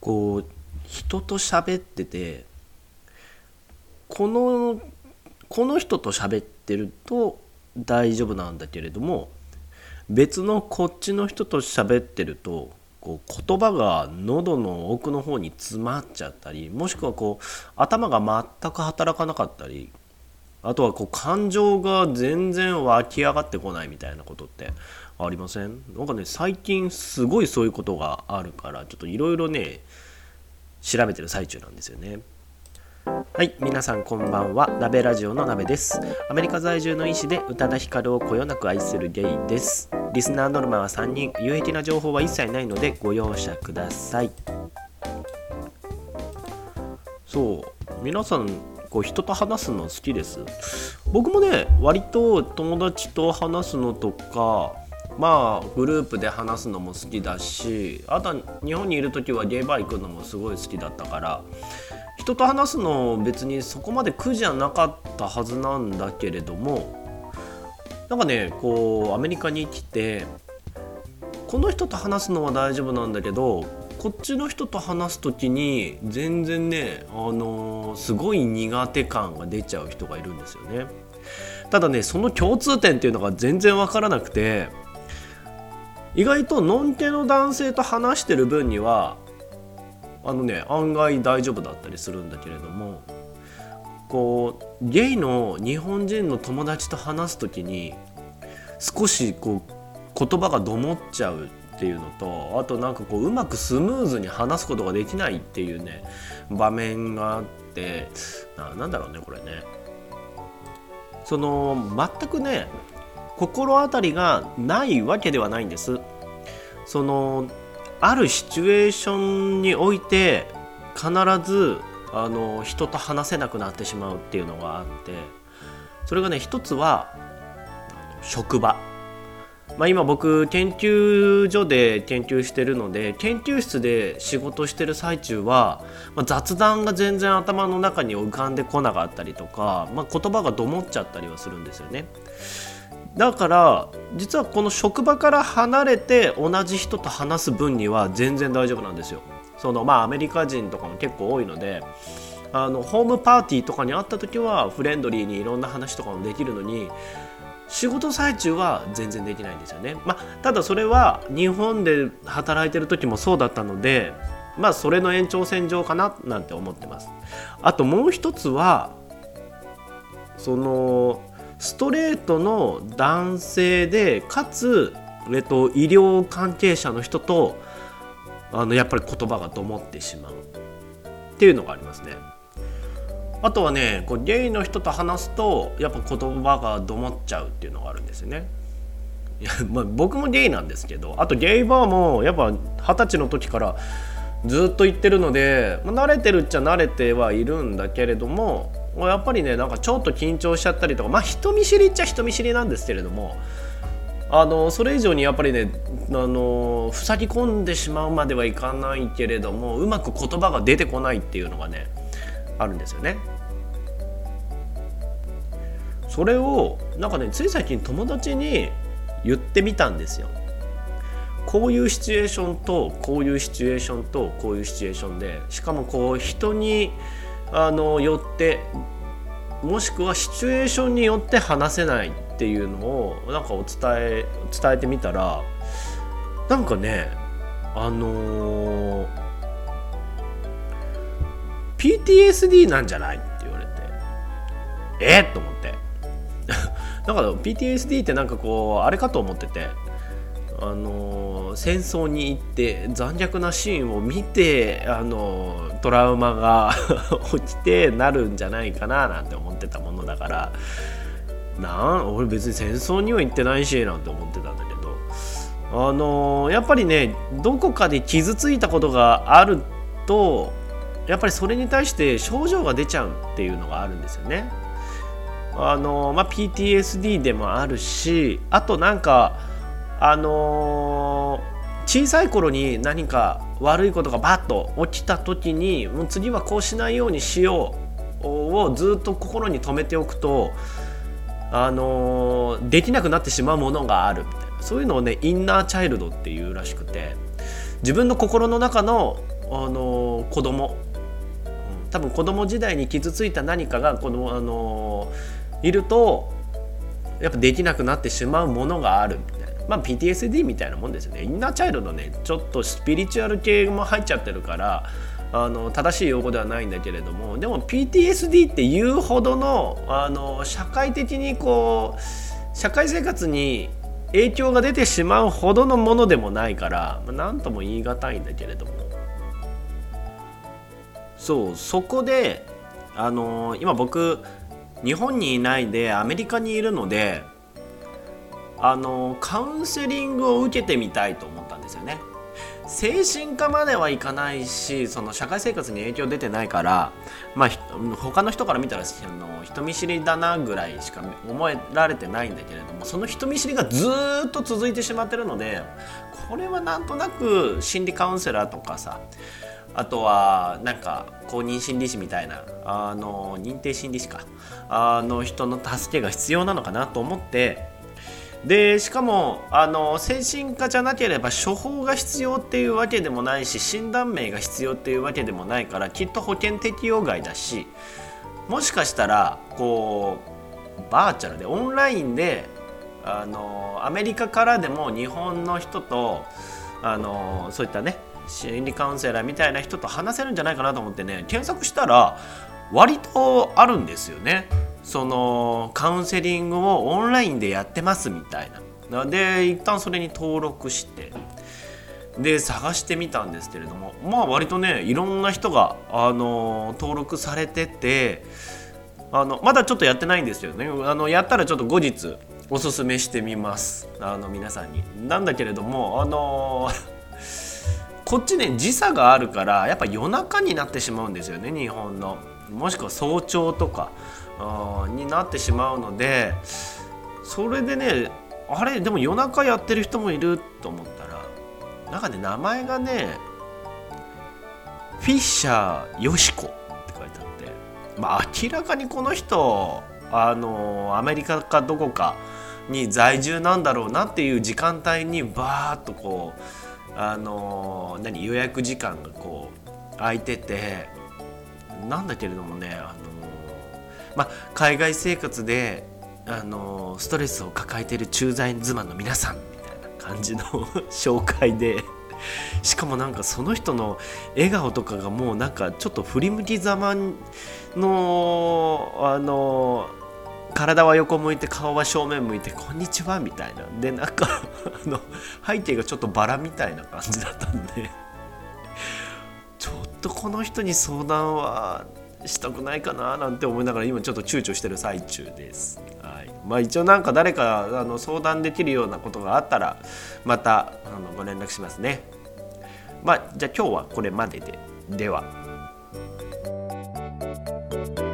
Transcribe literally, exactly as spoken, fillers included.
こう人と喋ってて、このこの人と喋ってると大丈夫なんだけれども、別のこっちの人と喋ってるとこう言葉が喉の奥の方に詰まっちゃったり、もしくはこう頭が全く働かなかったり、あとはこう感情が全然湧き上がってこないみたいなことってありません？なんかね、最近すごいそういうことがあるから、ちょっといろいろね調べてる最中なんですよね。はい、皆さんこんばんは。鍋ラジオの鍋です。アメリカ在住の医師で宇多田ヒカルをこよなく愛するゲイです。リスナーノルマはさんにん、有益な情報は一切ないのでご容赦ください。そう、皆さんこう人と話すの好きです。僕もね、割と友達と話すのとか、まあグループで話すのも好きだし、あとは日本にいるときはゲイバー行くのもすごい好きだったから、人と話すの別にそこまで苦じゃなかったはずなんだけれども、なんかねこうアメリカに来て、この人と話すのは大丈夫なんだけど、こっちの人と話すときに全然ね、あのー、すごい苦手感が出ちゃう人がいるんですよね。ただね、その共通点っていうのが全然わからなくて、意外とノン系の男性と話してる分にはあのね、案外大丈夫だったりするんだけれども、こうゲイの日本人の友達と話すときに少しこう言葉がどもっちゃうっていうのと、あとなんかこううまくスムーズに話すことができないっていうね場面があって、 な, なんだろうねこれね、その全くね心当たりがないわけではないんです。そのあるシチュエーションにおいて必ずあの人と話せなくなってしまうっていうのがあって、それがね、一つは職場。まあ、今僕研究所で研究してるので、研究室で仕事してる最中は、まあ、雑談が全然頭の中に浮かんでこなかったりとか、まあ、言葉がどもっちゃったりはするんですよね。だから実はこの職場から離れて同じ人と話す分には全然大丈夫なんですよ。そのまあアメリカ人とかも結構多いので、あのホームパーティーとかに会った時はフレンドリーにいろんな話とかもできるのに、仕事最中は全然できないんですよね。まあ、ただそれは日本で働いてる時もそうだったので、まあそれの延長線上かななんて思ってます。あともう一つは、そのストレートの男性でかつ、えっと、医療関係者の人とあのやっぱり言葉がどもってしまうっていうのがありますね。あとはね、こうゲイの人と話すとやっぱ言葉がどもっちゃうっていうのがあるんですよね。いや、まあ、僕もゲイなんですけど、あとゲイバーもやっぱ二十歳の時からずっと行ってるので、まあ、慣れてるっちゃ慣れてはいるんだけれども、やっぱりね、なんかちょっと緊張しちゃったりとか、まあ人見知りっちゃ人見知りなんですけれども、あのそれ以上にやっぱりね、あの塞ぎ込んでしまうまではいかないけれども、うまく言葉が出てこないっていうのがねあるんですよね。それをなんかね、つい最近友達に言ってみたんですよ。こういうシチュエーションとこういうシチュエーションとこういうシチュエーションで、しかもこう人にあのよって、もしくはシチュエーションによって話せないっていうのをなんかお伝え伝えてみたら、なんかね、あのーピーティーエスディー なんじゃないって言われて、えー、と思ってだから ピーティーエスディー ってなんかこうあれかと思ってて、あのー、戦争に行って残虐なシーンを見て、あのー、トラウマが起きてなるんじゃないかななんて思ってたものだから、なん俺別に戦争には行ってないしなんて思ってたんだけど、あのー、やっぱりね、どこかで傷ついたことがあるとやっぱりそれに対して症状が出ちゃうっていうのがあるんですよね。あの、まあ、ピーティーエスディー でもあるし、あとなんか、あのー、小さい頃に何か悪いことがバッと起きた時に、もう次はこうしないようにしようをずっと心に留めておくと、あのー、できなくなってしまうものがあるみたいな、そういうのをねインナーチャイルドっていうらしくて、自分の心の中のあの子供、多分子供時代に傷ついた何かがこの、あのいるとやっぱできなくなってしまうものがあるみたいな、まあ、ピーティーエスディー みたいなもんですよね。インナーチャイルドね、ちょっとスピリチュアル系も入っちゃってるから、あの正しい用語ではないんだけれども、でも ピーティーエスディー っていうほど の, あの社会的にこう社会生活に影響が出てしまうほどのものでもないから、まあ、なんとも言い難いんだけれども、そう、そこであの今僕日本にいないでアメリカにいるので、あのカウンセリングを受けてみたいと思ったんですよね。精神科まではいかないし、その社会生活に影響出てないから、まあ、他の人から見たらあの人見知りだなぐらいしか思えられてないんだけれども、その人見知りがずっと続いてしまってるので、これはなんとなく心理カウンセラーとかさ、あとはなんか公認心理師みたいな、あの認定心理師か、あの人の助けが必要なのかなと思って、でしかもあの精神科じゃなければ処方が必要っていうわけでもないし、診断名が必要っていうわけでもないから、きっと保険適用外だし、もしかしたらこうバーチャルでオンラインであのアメリカからでも日本の人とあのそういったね心理カウンセラーみたいな人と話せるんじゃないかなと思ってね、検索したら割とあるんですよね。そのカウンセリングをオンラインでやってますみたいなで、一旦それに登録してで探してみたんですけれども、まあ割とねいろんな人があの登録されてて、あのまだちょっとやってないんですけどね、あのやったらちょっと後日おすすめしてみます、あの皆さんに。なんだけれどもあのこっちね時差があるから、やっぱ夜中になってしまうんですよね、日本の、もしくは早朝とかになってしまうので、それでねあれでも夜中やってる人もいると思ったら、なんかね名前がねフィッシャーヨシコって書いてあって、まあ明らかにこの人あのアメリカかどこかに在住なんだろうなっていう時間帯にバーっとこうあの何予約時間がこう空いてて、なんだけれどもねあのまあ、海外生活で、あのー、ストレスを抱えている駐在妻の皆さんみたいな感じの紹介で、しかもなんかその人の笑顔とかがもうなんかちょっと振り向きざまの、あのー、体は横向いて顔は正面向いてこんにちはみたいなで、なんかあの背景がちょっとバラみたいな感じだったんでちょっとこの人に相談はしたくないかななんて思いながら今ちょっと躊躇してる最中です、はい。まあ、一応なんか誰かあの相談できるようなことがあったらまたあのご連絡しますね。まあ、じゃあ今日はこれまでで、では。